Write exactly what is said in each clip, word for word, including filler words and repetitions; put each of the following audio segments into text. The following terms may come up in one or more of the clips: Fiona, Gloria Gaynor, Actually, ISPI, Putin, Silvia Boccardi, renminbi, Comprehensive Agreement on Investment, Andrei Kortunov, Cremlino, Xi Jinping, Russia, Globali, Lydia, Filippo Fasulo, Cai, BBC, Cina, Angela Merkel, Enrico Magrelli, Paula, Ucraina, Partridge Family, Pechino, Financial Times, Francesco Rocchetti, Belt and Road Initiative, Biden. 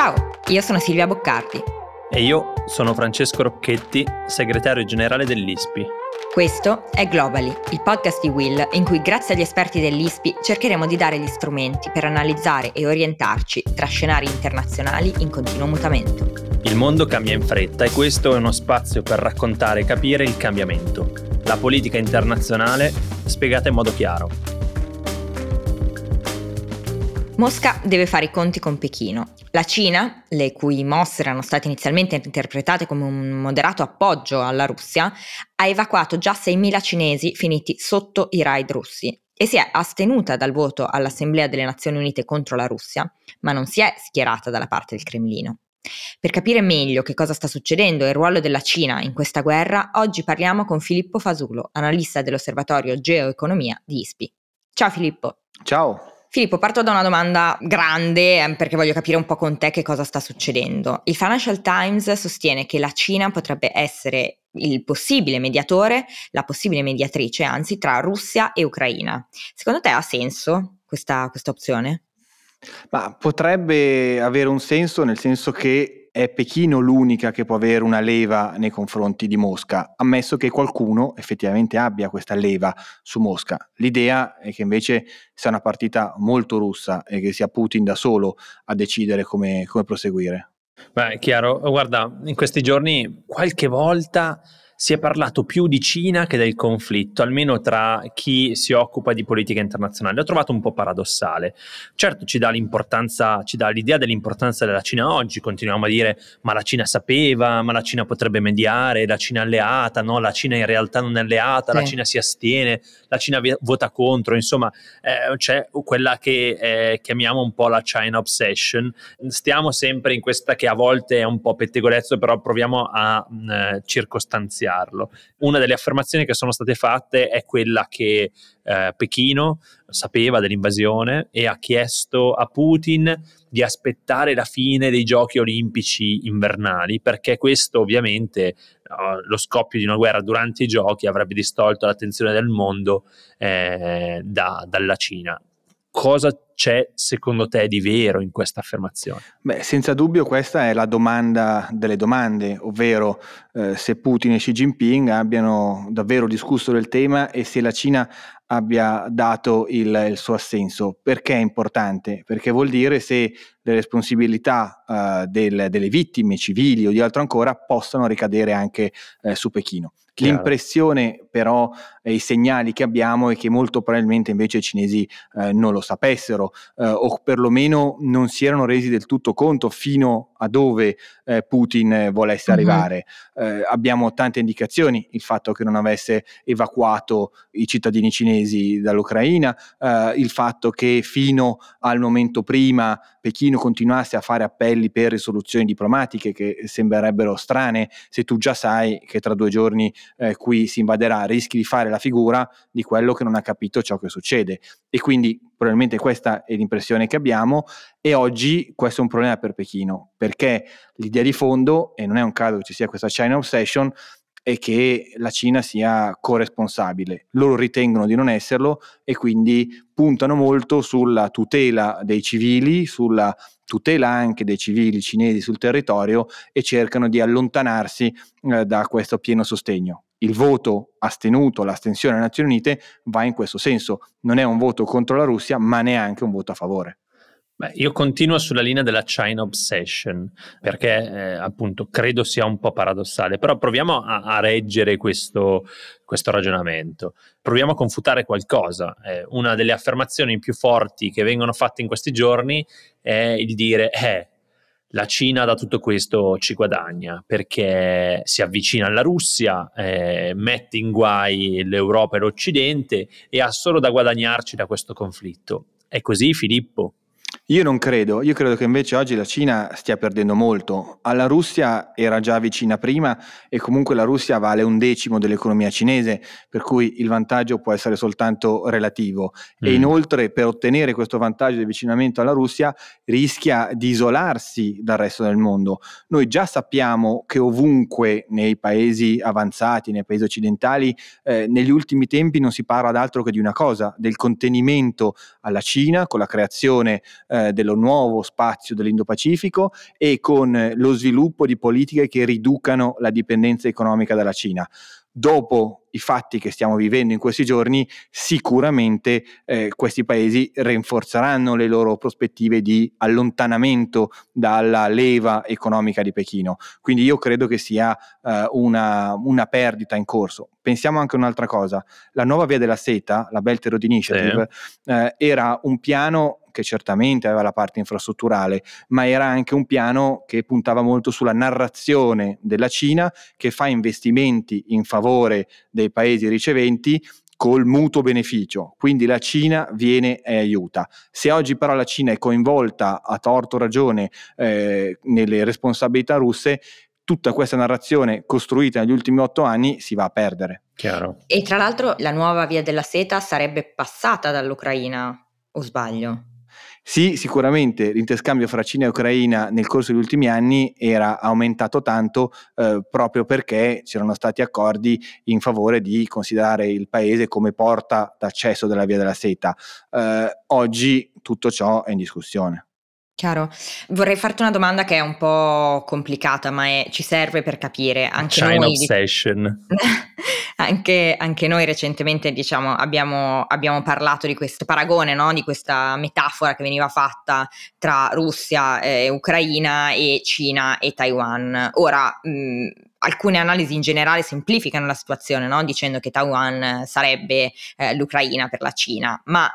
Ciao, io sono Silvia Boccardi. E io sono Francesco Rocchetti, segretario generale dell'I S P I. Questo è Globali, il podcast di Will, in cui grazie agli esperti dell'I S P I cercheremo di dare gli strumenti per analizzare e orientarci tra scenari internazionali in continuo mutamento. Il mondo cambia in fretta e questo è uno spazio per raccontare e capire il cambiamento. La politica internazionale spiegata in modo chiaro. Mosca deve fare i conti con Pechino. La Cina, le cui mosse erano state inizialmente interpretate come un moderato appoggio alla Russia, ha evacuato già seimila cinesi finiti sotto i raid russi e si è astenuta dal voto all'Assemblea delle Nazioni Unite contro la Russia, ma non si è schierata dalla parte del Cremlino. Per capire meglio che cosa sta succedendo e il ruolo della Cina in questa guerra, oggi parliamo con Filippo Fasulo, analista dell'Osservatorio Geoeconomia di I S P I. Ciao Filippo. Ciao. Filippo, parto da una domanda grande perché voglio capire un po' con te che cosa sta succedendo. Il Financial Times sostiene che la Cina potrebbe essere il possibile mediatore, la possibile mediatrice, anzi, tra Russia e Ucraina. Secondo te ha senso questa, questa opzione? Ma potrebbe avere un senso, nel senso che è Pechino l'unica che può avere una leva nei confronti di Mosca, ammesso che qualcuno effettivamente abbia questa leva su Mosca. L'idea è che invece sia una partita molto russa e che sia Putin da solo a decidere come, come proseguire. Beh, è chiaro. Guarda, in questi giorni qualche volta si è parlato più di Cina che del conflitto, almeno tra chi si occupa di politica internazionale. L'ho trovato un po' paradossale. Certo ci dà l'importanza, ci dà l'idea dell'importanza della Cina oggi, continuiamo a dire ma la Cina sapeva, ma la Cina potrebbe mediare, la Cina è alleata, no, la Cina in realtà non è alleata, sì. La Cina si astiene, la Cina vota contro, insomma eh, c'è quella che eh, chiamiamo un po' la China obsession. Stiamo sempre in questa che a volte è un po' pettegolezzo, però proviamo a mh, circostanziare. Una delle affermazioni che sono state fatte è quella che eh, Pechino sapeva dell'invasione e ha chiesto a Putin di aspettare la fine dei giochi olimpici invernali, perché questo ovviamente uh, lo scoppio di una guerra durante i giochi avrebbe distolto l'attenzione del mondo eh, da, dalla Cina. Cosa c'è secondo te di vero in questa affermazione? Beh, senza dubbio questa è la domanda delle domande, ovvero eh, se Putin e Xi Jinping abbiano davvero discusso del tema e se la Cina abbia dato il, il suo assenso. Perché è importante? Perché vuol dire se le responsabilità eh, del, delle vittime civili o di altro ancora possano ricadere anche eh, su Pechino. Chiaro. L'impressione però e i segnali che abbiamo è che molto probabilmente invece i cinesi eh, non lo sapessero eh, o perlomeno non si erano resi del tutto conto fino a dove eh, Putin volesse mm-hmm. arrivare. Eh, abbiamo tante indicazioni, il fatto che non avesse evacuato i cittadini cinesi dall'Ucraina, eh, il fatto che fino al momento prima Pechino continuasse a fare appelli per risoluzioni diplomatiche che sembrerebbero strane se tu già sai che tra due giorni eh, qui si invaderà, rischi di fare la figura di quello che non ha capito ciò che succede. E quindi probabilmente questa è l'impressione che abbiamo e oggi questo è un problema per Pechino, perché l'idea di fondo, e non è un caso che ci sia questa China obsession, è che la Cina sia corresponsabile. Loro ritengono di non esserlo e quindi puntano molto sulla tutela dei civili, sulla tutela anche dei civili cinesi sul territorio e cercano di allontanarsi eh, da questo pieno sostegno. Il voto astenuto, l'astensione alle Nazioni Unite va in questo senso. Non è un voto contro la Russia, ma neanche un voto a favore. Beh, io continuo sulla linea della China obsession, perché eh, appunto credo sia un po' paradossale, però proviamo a, a reggere questo, questo ragionamento, proviamo a confutare qualcosa. Eh, una delle affermazioni più forti che vengono fatte in questi giorni è il dire eh, la Cina da tutto questo ci guadagna perché si avvicina alla Russia, eh, mette in guai l'Europa e l'Occidente e ha solo da guadagnarci da questo conflitto. È così, Filippo? Io non credo, io credo che invece oggi la Cina stia perdendo molto. Alla Russia era già vicina prima e comunque la Russia vale un decimo dell'economia cinese, per cui il vantaggio può essere soltanto relativo. Mm. E inoltre per ottenere questo vantaggio di avvicinamento alla Russia rischia di isolarsi dal resto del mondo. Noi già sappiamo che ovunque nei paesi avanzati, nei paesi occidentali, eh, negli ultimi tempi non si parla d'altro che di una cosa, del contenimento alla Cina con la creazione eh, eh, dello nuovo spazio dell'Indo-Pacifico e con lo sviluppo di politiche che riducano la dipendenza economica dalla Cina. Dopo i fatti che stiamo vivendo in questi giorni, sicuramente eh, questi paesi rinforzeranno le loro prospettive di allontanamento dalla leva economica di Pechino. Quindi io credo che sia eh, una, una perdita in corso. Pensiamo anche a un'altra cosa. La nuova via della seta, la Belt and Road Initiative, sì. eh, era un piano che certamente aveva la parte infrastrutturale, ma era anche un piano che puntava molto sulla narrazione della Cina, che fa investimenti in favore dei paesi riceventi col mutuo beneficio, quindi la Cina viene e aiuta. Se oggi però la Cina è coinvolta a torto ragione eh, nelle responsabilità russe, tutta questa narrazione costruita negli ultimi otto anni si va a perdere. Chiaro. E tra l'altro la nuova via della seta sarebbe passata dall'Ucraina, o sbaglio? Sì, sicuramente l'interscambio fra Cina e Ucraina nel corso degli ultimi anni era aumentato tanto eh, proprio perché c'erano stati accordi in favore di considerare il paese come porta d'accesso della via della seta. Eh, oggi tutto ciò è in discussione. Chiaro. Vorrei farti una domanda che è un po' complicata, ma è, ci serve per capire. Anche China noi, obsession. Anche, anche noi recentemente diciamo, abbiamo, abbiamo parlato di questo paragone, no? Di questa metafora che veniva fatta tra Russia, eh, Ucraina e Cina e Taiwan. Ora, mh, alcune analisi in generale semplificano la situazione, no? Dicendo che Taiwan sarebbe eh, l'Ucraina per la Cina, ma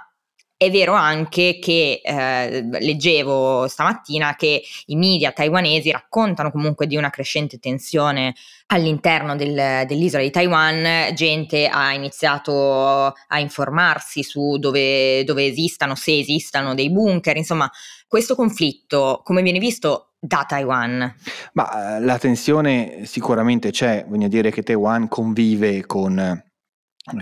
è vero anche che eh, leggevo stamattina che i media taiwanesi raccontano comunque di una crescente tensione all'interno del, dell'isola di Taiwan. Gente ha iniziato a informarsi su dove, dove esistano, se esistano dei bunker. Insomma, questo conflitto, come viene visto da Taiwan? Ma la tensione sicuramente c'è, voglio dire che Taiwan convive con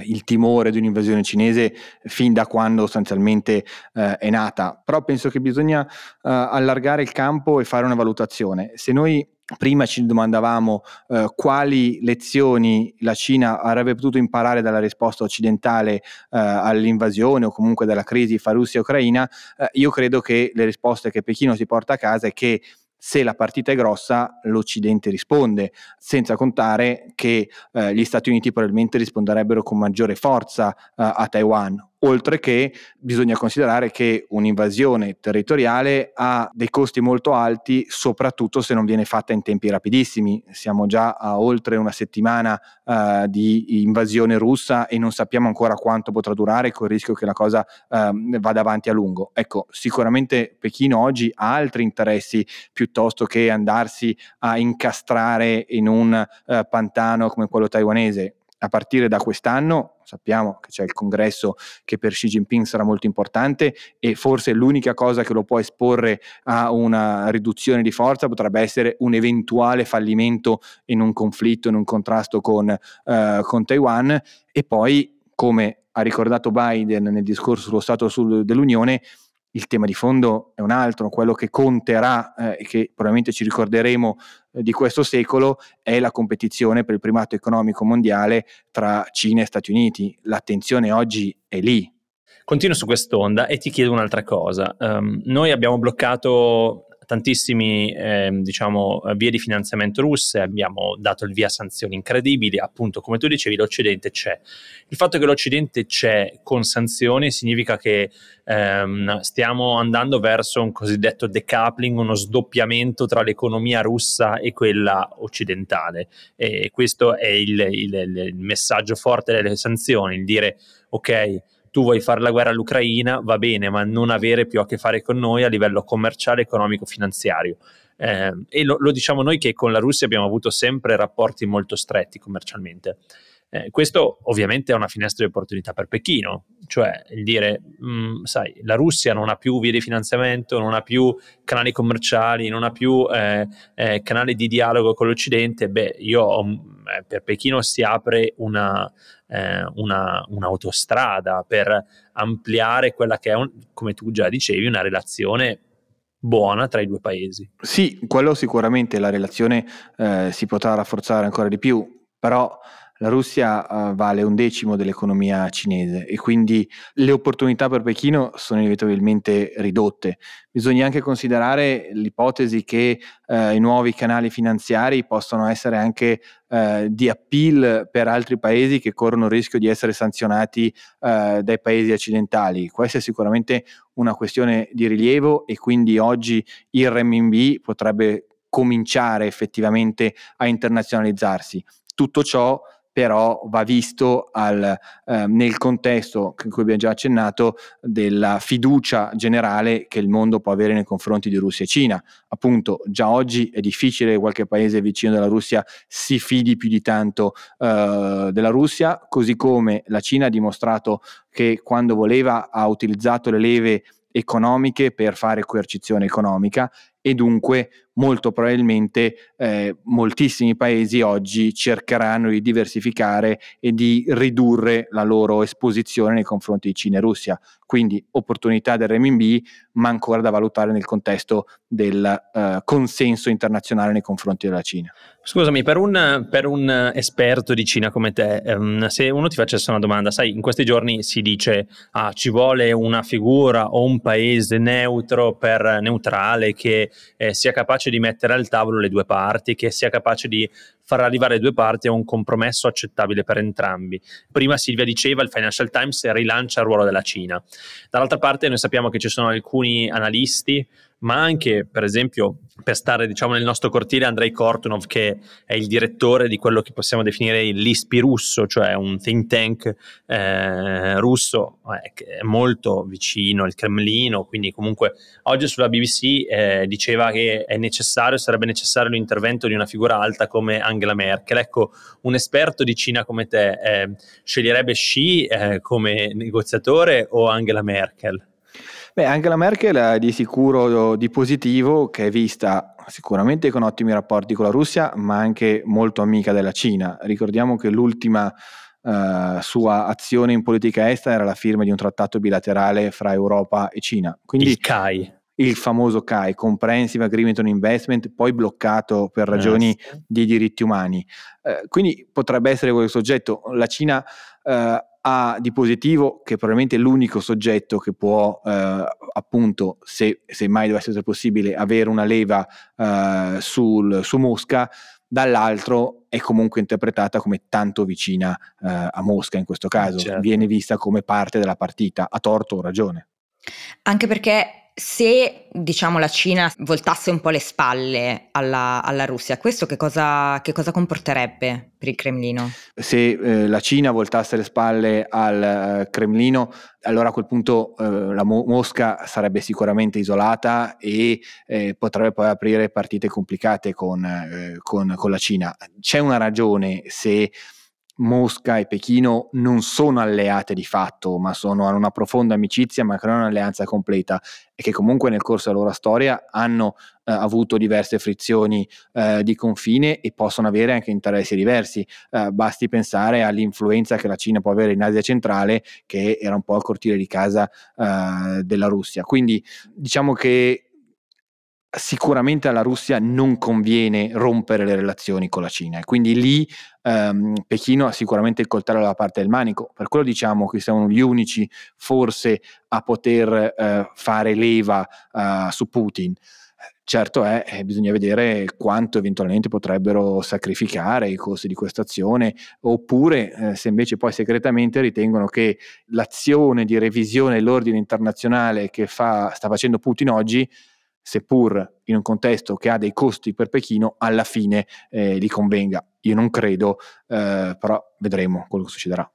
il timore di un'invasione cinese fin da quando sostanzialmente eh, è nata, però penso che bisogna eh, allargare il campo e fare una valutazione. Se noi prima ci domandavamo eh, quali lezioni la Cina avrebbe potuto imparare dalla risposta occidentale eh, all'invasione o comunque dalla crisi fra Russia e Ucraina, eh, io credo che le risposte che Pechino si porta a casa è che se la partita è grossa, l'Occidente risponde, senza contare che eh, gli Stati Uniti probabilmente risponderebbero con maggiore forza eh, a Taiwan. Oltre che bisogna considerare che un'invasione territoriale ha dei costi molto alti, soprattutto se non viene fatta in tempi rapidissimi. Siamo già a oltre una settimana uh, di invasione russa e non sappiamo ancora quanto potrà durare, con il rischio che la cosa um, vada avanti a lungo. Ecco, sicuramente Pechino oggi ha altri interessi piuttosto che andarsi a incastrare in un uh, pantano come quello taiwanese. A partire da quest'anno sappiamo che c'è il congresso che per Xi Jinping sarà molto importante e forse l'unica cosa che lo può esporre a una riduzione di forza potrebbe essere un eventuale fallimento in un conflitto, in un contrasto con, eh, con Taiwan. E poi, come ha ricordato Biden nel discorso sullo Stato Sud dell'Unione, il tema di fondo è un altro. Quello che conterà e eh, che probabilmente ci ricorderemo eh, di questo secolo è la competizione per il primato economico mondiale tra Cina e Stati Uniti. L'attenzione oggi è lì. Continuo su quest'onda e ti chiedo un'altra cosa. Um, noi abbiamo bloccato tantissimi eh, diciamo vie di finanziamento russe, abbiamo dato il via a sanzioni incredibili, appunto come tu dicevi l'Occidente c'è. Il fatto che l'Occidente c'è con sanzioni significa che ehm, stiamo andando verso un cosiddetto decoupling, uno sdoppiamento tra l'economia russa e quella occidentale, e questo è il, il, il messaggio forte delle sanzioni, il dire ok, tu vuoi fare la guerra all'Ucraina, va bene, ma non avere più a che fare con noi a livello commerciale, economico, finanziario. Eh, e lo, lo diciamo noi che con la Russia abbiamo avuto sempre rapporti molto stretti commercialmente. Eh, questo ovviamente è una finestra di opportunità per Pechino, cioè il dire, mh, sai, la Russia non ha più vie di finanziamento, non ha più canali commerciali, non ha più eh, eh, canali di dialogo con l'Occidente. Beh, io ho, per Pechino si apre una eh, una un'autostrada per ampliare quella che è, un, come tu già dicevi, una relazione buona tra i due paesi. Sì, quello sicuramente, la relazione eh, si potrà rafforzare ancora di più, però La Russia uh, vale un decimo dell'economia cinese e quindi le opportunità per Pechino sono inevitabilmente ridotte. Bisogna anche considerare l'ipotesi che uh, i nuovi canali finanziari possano essere anche uh, di appeal per altri paesi che corrono il rischio di essere sanzionati uh, dai paesi occidentali. Questa è sicuramente una questione di rilievo e quindi oggi il renminbi potrebbe cominciare effettivamente a internazionalizzarsi. Tutto ciò però va visto al, eh, nel contesto in cui abbiamo già accennato della fiducia generale che il mondo può avere nei confronti di Russia e Cina. Appunto, già oggi è difficile che qualche paese vicino della Russia si fidi più di tanto eh, della Russia, così come la Cina ha dimostrato che quando voleva ha utilizzato le leve economiche per fare coercizione economica e dunque molto probabilmente eh, moltissimi paesi oggi cercheranno di diversificare e di ridurre la loro esposizione nei confronti di Cina e Russia. Quindi opportunità del renminbi, ma ancora da valutare nel contesto del eh, consenso internazionale nei confronti della Cina. Scusami, per un, per un esperto di Cina come te, ehm, se uno ti facesse una domanda, sai, in questi giorni si dice ah, ci vuole una figura o un paese neutro per neutrale che eh, sia capace di mettere al tavolo le due parti, che sia capace di far arrivare le due parti a un compromesso accettabile per entrambi. Prima Silvia diceva il Financial Times rilancia il ruolo della Cina. Dall'altra parte noi sappiamo che ci sono alcuni analisti, ma anche per esempio, per stare diciamo nel nostro cortile, Andrei Kortunov, che è il direttore di quello che possiamo definire l'I S P I russo, cioè un think tank eh, russo eh, che è molto vicino al Cremlino, quindi comunque oggi sulla B B C eh, diceva che è necessario, sarebbe necessario l'intervento di una figura alta come Angela Merkel. Ecco, un esperto di Cina come te eh, sceglierebbe Xi eh, come negoziatore o Angela Merkel? Beh, Angela Merkel ha di sicuro di positivo che è vista sicuramente con ottimi rapporti con la Russia, ma anche molto amica della Cina. Ricordiamo che l'ultima eh, sua azione in politica estera era la firma di un trattato bilaterale fra Europa e Cina. Quindi il Cai. Il famoso Cai, Comprehensive Agreement on Investment, poi bloccato per ragioni yes. di diritti umani. Eh, quindi potrebbe essere quel soggetto. La Cina eh, ha di positivo che probabilmente è l'unico soggetto che può eh, appunto, se, se mai dovesse essere possibile, avere una leva eh, sul, su Mosca, dall'altro è comunque interpretata come tanto vicina eh, a Mosca in questo caso, certo. Viene vista come parte della partita, a torto o ragione. Anche perché se diciamo la Cina voltasse un po' le spalle alla, alla Russia, questo che cosa, che cosa comporterebbe per il Cremlino? Se eh, la Cina voltasse le spalle al Cremlino, allora a quel punto eh, la Mo- Mosca sarebbe sicuramente isolata e eh, potrebbe poi aprire partite complicate con, eh, con, con la Cina. C'è una ragione se Mosca e Pechino non sono alleate di fatto, ma sono, hanno una profonda amicizia, ma creano un'alleanza completa e che comunque nel corso della loro storia hanno eh, avuto diverse frizioni eh, di confine e possono avere anche interessi diversi. Eh, basti pensare all'influenza che la Cina può avere in Asia centrale, che era un po' il cortile di casa eh, della Russia. Quindi diciamo che sicuramente alla Russia non conviene rompere le relazioni con la Cina e quindi lì ehm, Pechino ha sicuramente il coltello dalla parte del manico. Per quello diciamo che siamo gli unici forse a poter eh, fare leva eh, su Putin. Certo è, eh, bisogna vedere quanto eventualmente potrebbero sacrificare i costi di questa azione, oppure eh, se invece poi segretamente ritengono che l'azione di revisione dell'ordine internazionale che fa, sta facendo Putin oggi, seppur in un contesto che ha dei costi per Pechino, alla fine eh, gli convenga. Io non credo, eh, però vedremo quello che succederà.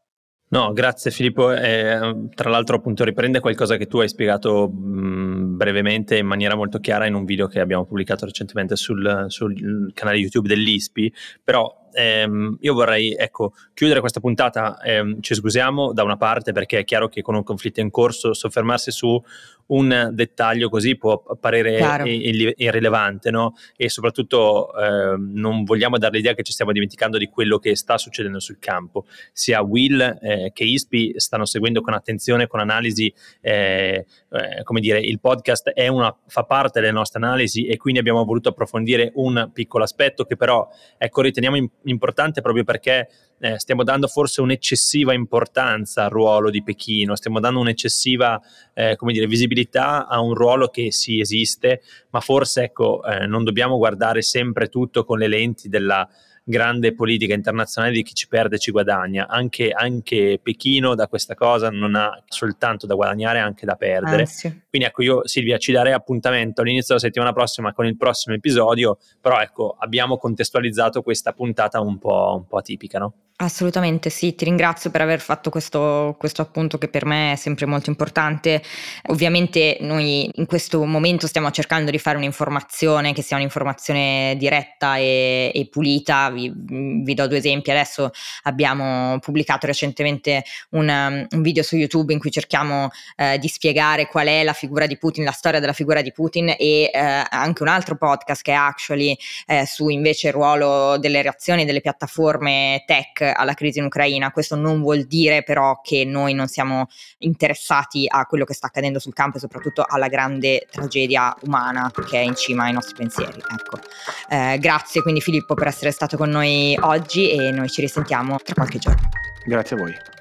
No, grazie Filippo. Eh, tra l'altro appunto riprende qualcosa che tu hai spiegato mh, brevemente in maniera molto chiara in un video che abbiamo pubblicato recentemente sul, sul canale YouTube dell'I S P I, però ehm, io vorrei ecco chiudere questa puntata. Ehm, ci scusiamo da una parte perché è chiaro che con un conflitto in corso soffermarsi su un dettaglio così può apparire ir- irrilevante, no? E soprattutto ehm, non vogliamo dare l'idea che ci stiamo dimenticando di quello che sta succedendo sul campo. Sia Will eh, che I S P I stanno seguendo con attenzione, con analisi, eh, eh, come dire, il podcast è una, fa parte delle nostre analisi e quindi abbiamo voluto approfondire un piccolo aspetto che però ecco riteniamo importante importante proprio perché eh, stiamo dando forse un'eccessiva importanza al ruolo di Pechino, stiamo dando un'eccessiva eh, come dire, visibilità a un ruolo che sì esiste, ma forse ecco eh, non dobbiamo guardare sempre tutto con le lenti della grande politica internazionale di chi ci perde ci guadagna. Anche, anche Pechino da questa cosa non ha soltanto da guadagnare, anche da perdere. Anzi. Quindi ecco, io Silvia ci darei appuntamento all'inizio della settimana prossima con il prossimo episodio, però ecco abbiamo contestualizzato questa puntata un po', un po' atipica, no? Assolutamente sì, ti ringrazio per aver fatto questo, questo appunto che per me è sempre molto importante. Ovviamente noi in questo momento stiamo cercando di fare un'informazione che sia un'informazione diretta e, e pulita. Vi, vi do due esempi. Adesso abbiamo pubblicato recentemente un, un video su YouTube in cui cerchiamo eh, di spiegare qual è la figura di Putin, la storia della figura di Putin, e eh, anche un altro podcast che è Actually eh, su invece il ruolo delle reazioni delle piattaforme tech alla crisi in Ucraina. Questo non vuol dire però che noi non siamo interessati a quello che sta accadendo sul campo e soprattutto alla grande tragedia umana che è in cima ai nostri pensieri. Ecco, eh, grazie quindi Filippo per essere stato con noi oggi e noi ci risentiamo tra qualche giorno. Grazie a voi.